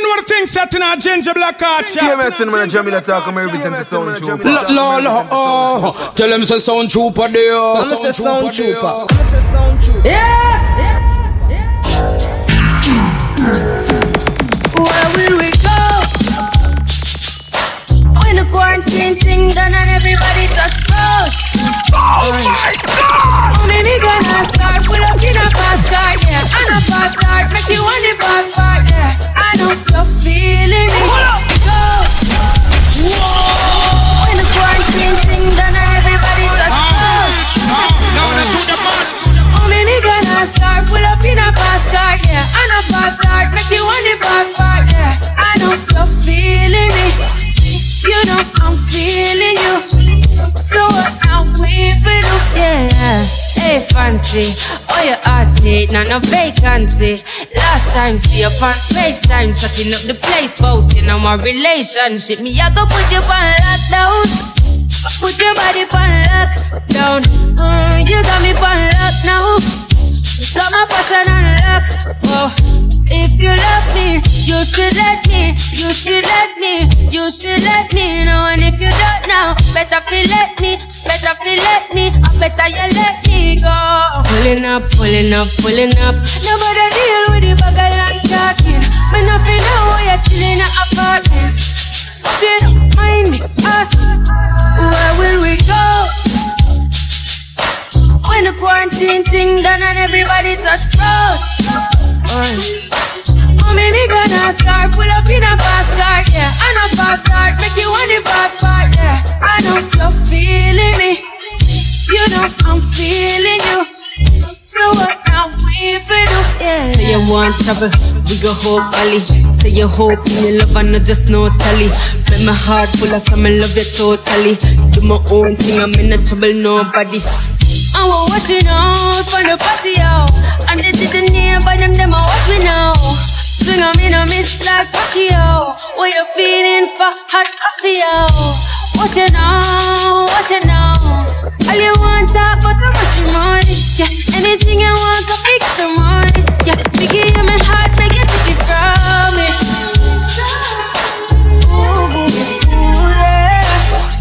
don't want things set in a ginger black heart. Tell him say Sound Trooper there. Tell him say Sound Trooper. Yeah. Where will we go? Oh, in the quarantine thing done and everybody just broke. Oh my God! How many gonna start? Pull up in a fast car, yeah. And a fast car make you want the fast part, yeah. I know you're feeling it. Pull up. Go. Whoa! When the quarantine thing done and everybody just broke. Now let's do the part. How many gonna start? Pull up in a fast car, yeah. And a fast car make you want the fast part, yeah. I know you're feeling it. You know I'm feeling you, so what I'm weaving up, yeah. Hey fancy, oh your ass need not no vacancy. Last time see up on FaceTime, shutting up the place, voting on my relationship. Me I go put you on lockdown, put your body on lockdown. You got me on lock now, got my passion on lock. Oh. If you love me, you should let me, you should let me, you should let me know. And if you don't know, better feel let me, better feel let me, or better you let me go. Pulling up, pulling up, pulling up. Nobody deal with the bagel and talking. Me nothing know why you're chilling at apartments. Don't mind me, ask where will we go? When the quarantine thing done and everybody touch road. How many gonna start? Pull up in a fast car, yeah. And a fast car make you want the fast part, yeah. I know you're feeling me, you know I'm feeling you, so what I'm weaving up, yeah. Say you want trouble, we go hope alley. Say you hope in your love and not just no tally. Make my heart full of some, I love you totally. Do my own thing, I'm in no trouble, nobody. I was watching out from the patio, and they didn't hear by them are watching now. Swing on me, no miss like Pacquiao. What you feeling for? Hot coffee, yo. What you know? What you know? All you want talk about how much you money, yeah. Anything you want, go pick the money, yeah. Make it in my heart, make it take it from me. Ooh, ooh, ooh, yeah.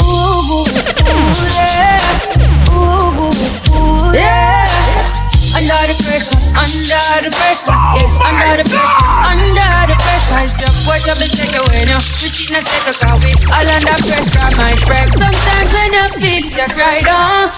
Ooh, ooh, ooh, yeah. Ooh, ooh, ooh, yeah. Under the pressure, under the pressure, yeah. Under the pressure, under the pressure. Just watch up and take away now. We cheat and take a car with all under pressure, my friend. Sometimes when you feel you cry down,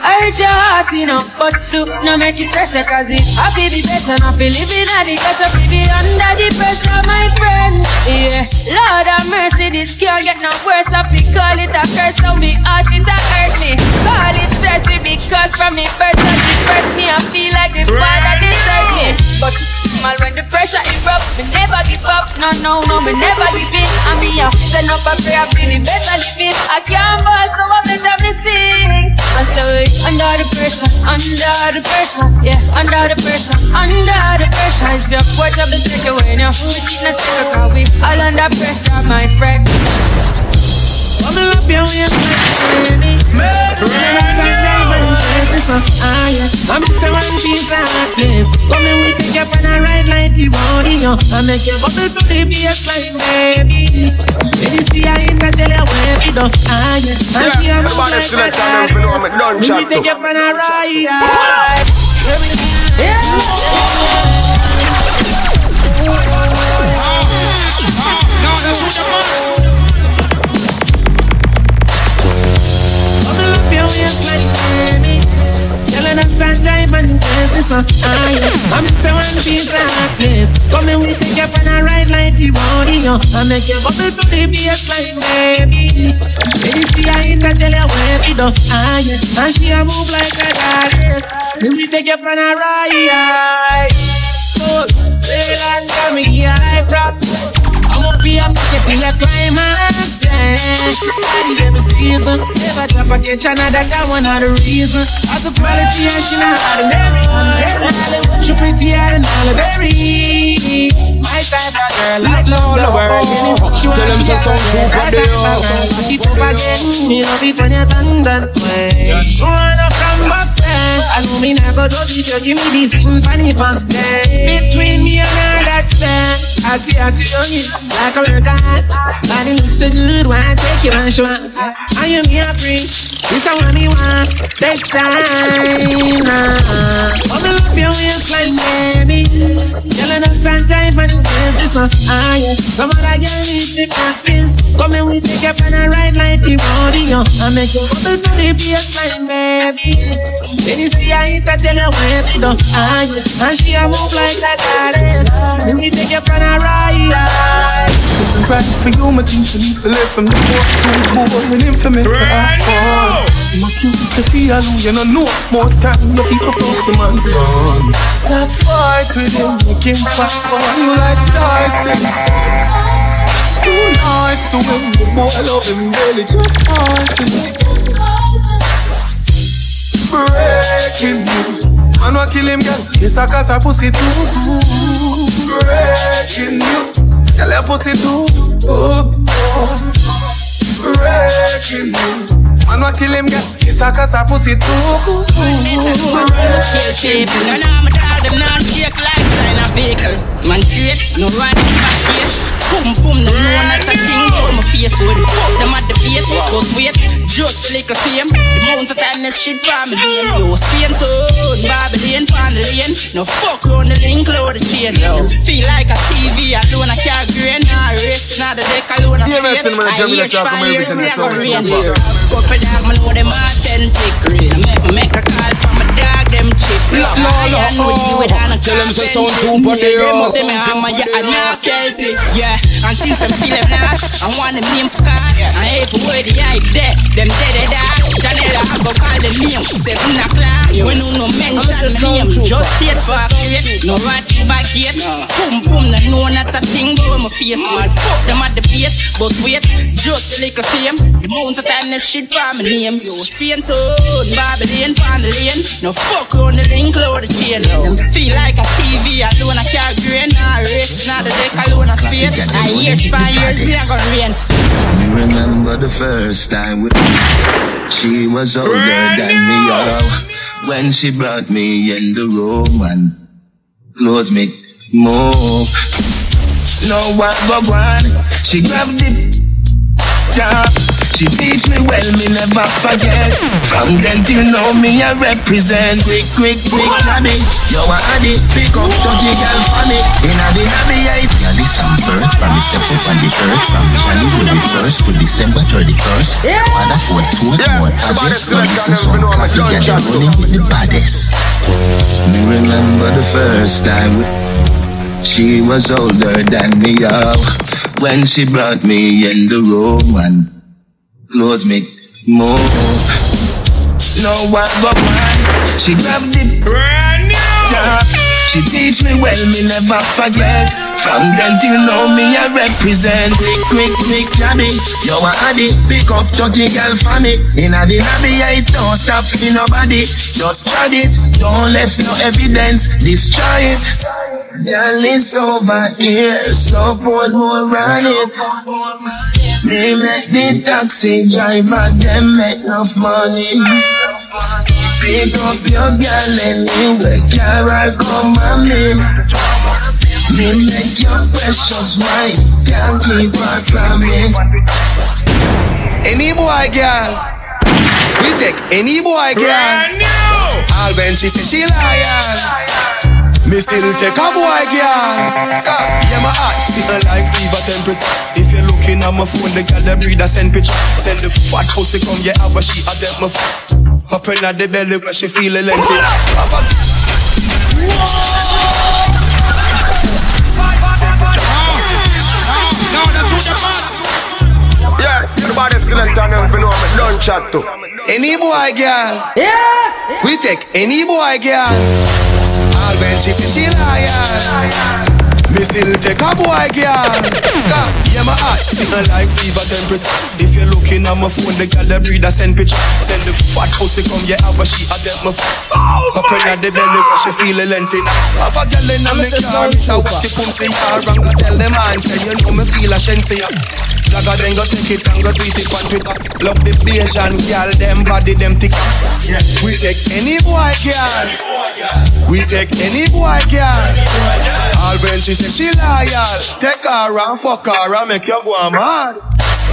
I hurt your heart, you know. But look, no make it pressure, cause it I feel the better, not feel living at the gutter. Feel under the pressure, my friend, yeah. Lord have mercy, this can't get no worse. I feel call it a curse, so me heart it a hurt me. Call it stressy because from me birth and it hurts me. I feel like the father deserves me. But small when the pressure erupts, me never give up. No, no, no, me never give in. I mean, I'm send up a prayer, feeling better living. I can't fall, so I better me sing. I'm sorry, under the pressure, under the pressure, yeah. Under the pressure, under the pressure. It's your watch up and take away now. We cheat and take a car, we all under pressure, my friend. Bubble up your waist, baby. Run up some diamonds, it's so high. I'm in the one piece heartless. Come and we take up on a ride like the body, yo. I make you bubble to the bass line, baby. Did you see I ain't tell you where it's so high? I'm here, I'm on my side. We take up on a ride. No, that's what you want. So I'm in the one piece heartless. Come and we take up on a ride like the body, yo. I make you bubble to the bass line, baby. Baby, see I ain't a jelly when we do higher, and she a move like a goddess. Then we take up on a ride. Oh, sail and come here, I promise. I won't be up till I climax, yeah. Every season, never drop a catch, another that one of the reason. As a quality and she not ordinary. She pretty and all very. My type of girl, like love lover. Tell them she's some trooper there. Keep up again, me love it when you're done that way. You wanna come back then? I know me never do it, you give me this in funny first day. Between me and her, that's that. Ati only like American. Body looks so good, why take your one shot? I am here free, this I want me one. Take time, I'm in love your waist like baby. Girl in the sunshine, but you can't see some. Ah yeah, some other girl needs to practice. Come and we take up and I ride like the rodeo. I make you up and down the place like baby. Then you see I hit, I tell you when it's done. Ah yeah, and she a move like that goddess. Then we take up and I ride. It's impressive for you, my team, for me to live from the war to the war and infamy. My cute Sophia, you don't know more time, you keep a Pokemon. Stop fight with him, make him fight for you like Dyson. Too nice to him, the boy I love him, really just poison. Breaking news, man wa kill him, girl. Yes, I got a pussy too. Breaking news, girl, your pussy too. Breaking news. Man wa kill him, girl. Yes, I got a pussy too. No, no, I'm a child, I'm not shake like China vehicle. Man straight, no right, back straight. Boom, boom, no one at the thing. Boom, my face with the fuck, them at the beat. Go sweet, just like a same. The amount of time this shit from me game. Yo, Spain tone, Babylon, pan the lane. No fuck on the link, load the chain. Feel like a TV alone, I can't grain. I race, not the deck alone, I feel. I age 5 years, never rain. Couple dog, man, know them authentic. I make a call for my dog, them chip. I know you with an account. Tell them to sound trooper, they are. Yeah, and since them feel them last, I want them name for card. I hate where the hype there, them dead they die. Janela, I go call them name, 7 o'clock. When you no mention my name, just take for a period. No right back yet, boom boom, no know not a thing. Boy, my face would fuck them at the beat. But wait, just a little fame. The amount of time this shit for my name. Yo, Spain tone, Babylon, pan the lane. No fuck on the link, load the chain. Them feel like a TV alone, I can't grain. I race, not the deck alone, I spade. I years by years, me I got rain. You remember the first time we she was older than me, oh. When she brought me in the room and closed me more. No one but one. She grabbed it, job. She teach me well, me never forget. From then till now, me I represent. Quick, quick, quick, nabby. You a addy, pick up 30 girl for me. Inna the nabby, I got some birth from the sepsis on the earth. From January 1st to December 31st. Yeah. One of what, two more touches. 36 on coffee, and they're running with the baddest. Me remember the first time she was older than me, oh. When she brought me in the room and closed me more. No one but one. She grabbed it, brand new job. She teach me well, me never forget. From then till now, me I represent. Quick, quick, quick, jabby. Yo, I had it, pick up 30 girl for me. Inna the lobby, I don't stop see nobody. Just try it, don't left no evidence. Destroy it. Girl, it's over here, so bold we'll run it. They make the taxi driver, them make enough money. Pick up your girl anywhere, Carol, come on me. They make your precious right, can't keep our promise. Any boy girl, we take any boy girl. All when she say she liar. Me still take a boy, girl. Yeah, my heart sitting like fever temperature. If you're looking at my phone, the girl them read a send picture. Send the fat pussy come here, but she a death my foot. Up in at the belly where she feel a lengthy. Yeah, you're the baddest selector and everything on me. Don't chat to any boy, girl. Yeah, we take any boy, girl. When she say she liar, me still take a boy girl. Yeah, my heart sitting like fever temperature. If you're looking at my phone, the girl them read a send picture. Send the fat pussy come here, but she a death my foot. Up in at the belly, but she feel a lengthy. Have a girl in the car, miss her what she pumps in her. And I tell them man, say you know me feel a shensi. Blagger then go take it and go tweet it on Twitter. Love the Asian girl, them body them thick. We take any boy girl. We take any boy girl. call when she say she loyal. Take her and fuck her and make you go mad.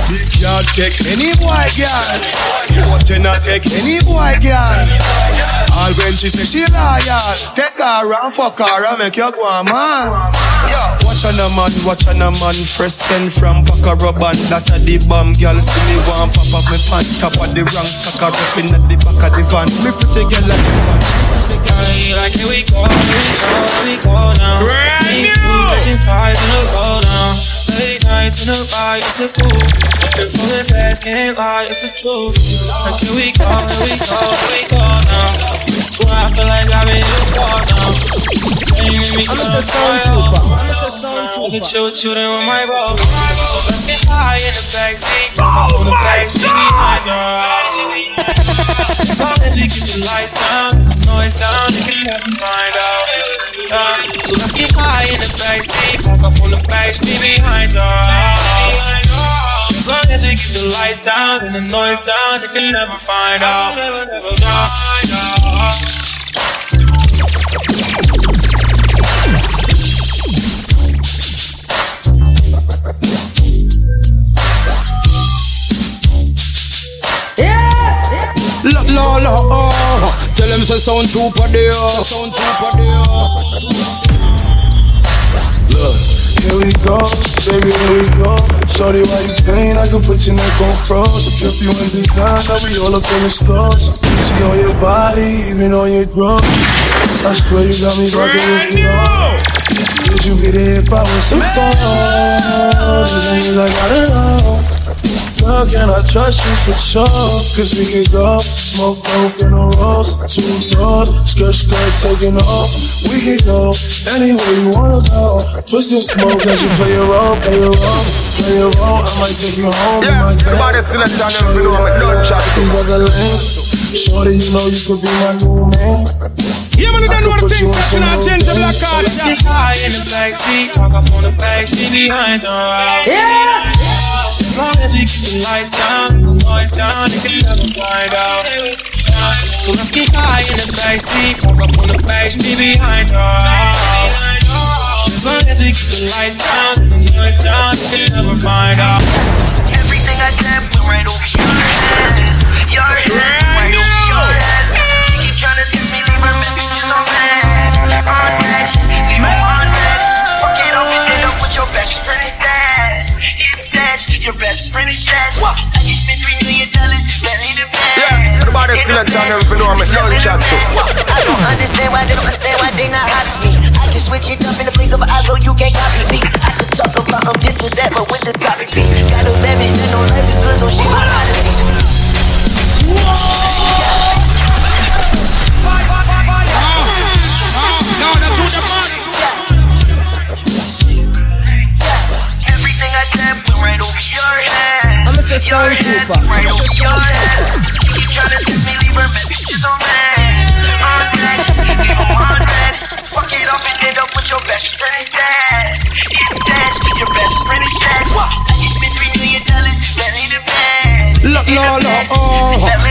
Big girl take any boy girl. But you not take any boy girl. All when she say she loyal. Take her and fuck her and make you go mad. Watch on a man, fresh send from Paca Rubban. That a the bomb girl, see me one pop up my pants. Top of the ranks, Paca Rubbin at the back of the van. Me pretty girl like the van. Say girl, like here we go now. Right me now! Me pies in the go down. Late nights in the bar, it's the cool. Been falling fast, can't lie, it's the truth. Like here we go, now. That's why I feel like I've been in the bar now. I'm just a sound trooper. We can chill shooting with my bro. So let's get high in the backseat. Oh the back, my God! As long as we keep the lights down, noise down, you can never find out. So let's get high in the backseat. Back up on the back, be behind us. As long as we keep the lights down and the noise down, you can never find out. Never find out. Tell them say sound trooper there. Look, here we go, baby, here we go. Shorty, why you playing? I could put your neck on froze. Trip you in design, now we all up in the store. She on your body, even on your drugs. I swear you got me rocking with it all. Did you get it if I was so far? Just means I got it all. Girl, can I trust you for sure? Cause we can go, smoke dope in a rose. Two doors, skirt, skirt, taking off. We can go, anywhere you wanna go. Twist and smoke as you play a role, play a role, play a role. I might take you home, yeah, my dad. Everybody's still a channel, we know I'm a done shot. Shorty, you know you could be my new man. Yeah, man, you don't know the things that you not change the black card. Let's get high in the backseat, walk up on the back, she behind the house. Yeah! As long as we keep the lights down, the noise down, you can never find out. So let's get high in the backseat, walk up on the back, be behind us. As long as we keep the lights down, the noise down, you can never find out. Everything I said went right over your head, right over your head. Keep trying to diss me, leave my messages on red, leave them on red. Fuck it up and end up with your best friend instead. Your best friend is dead. What? I just spent $3 million that ain't a bad. Yeah, everybody still a time for no, I'm a young chap. I don't understand why they don't understand why they not happy. I can switch it up in the blink of an eye so you can't copy me. I can talk about this and that, but with the topic be got no damage, then no life is good, so she my policy. No, that's what the fuck. Sound Trooper. Right over your head. Keep trying to text me, leave her messages on red. On red, leave them on red. Fuck it up and end up with your best friend instead. Instead, your best friend is dead. I just spent $3 million, that ain't a bad. Look,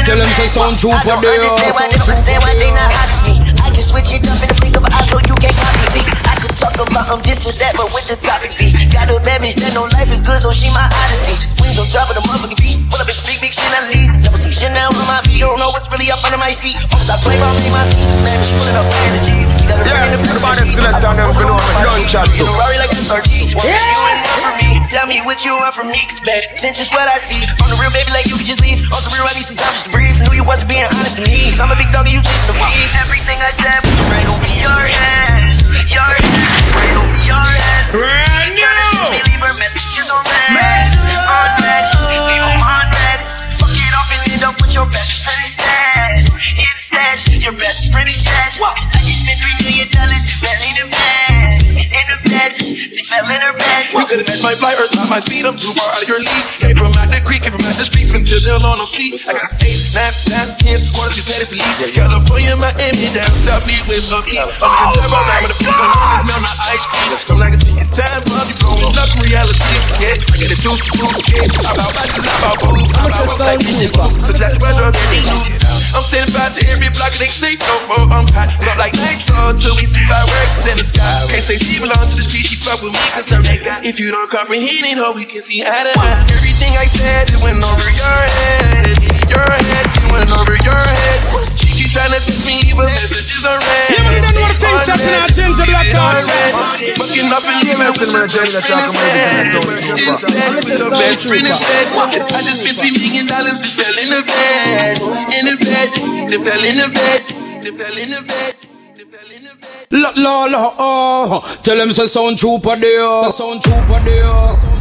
tell them say Sound Trooper there. I don't understand why they not happy me. I can switch it up in the blink of an eye so you can't copy me. I could talk about them this and that, but with the topic be got no damage, then no life is good, so she my odyssey. Don't drop with a motherfucking beat. Pull up his big, big shit, I leave. Never see shit now on my feet. Don't know what's really up under my seat. Once I play my team, I think, man, she pulling up my energy. Yeah, everybody's still a down there, but no, I'm a young chap. You Ferrari like SRG. What you ain't done for me? Tell me what you want from me. Cause bad attention's what I see. On the real, baby, like you could just leave. On the real, I need some time just to breathe. Knew you wasn't being honest with me. Cause I'm a big dog and you chasing the feet. Everything I said was right over your head. Your head, right over your head. Brand new! Trying to leave her messages on red. Your best friend is dead. Instead, your best friend is dead. What? I just spent $3 million. Fell in a bed. In a bed. They fell in her bed. We could have met my flight or not my speed. I'm too far out of your league. Came from out that creek. Came from out the street. From Chillin' on the street. I got 8, 9, 10, 4, 2, petty police. California, Miami, down south, midwest, up east. I'm the devil, I'm the people. I'm the ice cream. I'm like a ticket time, I'll be blowing up in reality. Yeah, I got a juice, juice, yeah. I'm about bodies, I'm about booze. I'm about like, I'm about I'm Sitting by to every block and they sleep no more. I'm hot, up like Nitro till we see fireworks in the sky. Can't say she belong to the street, she fuck with me 'cause I'm that guy. If you don't comprehend it, ho, we can see out of eye. Everything I said, it went over your head. Your head, it went over your head. She keep trying to text me evil messages on red. Even if they know the things happening, I change the black card. Fucking up in here, messing with my journey, that's how I come over to the store. With the best friend in bed. I just spent $50 million, just fell in the bed. In the bed, they fell in the bed. They fell in the bed. La la la, oh, tell them say Sound Trooper there. Sound Trooper there.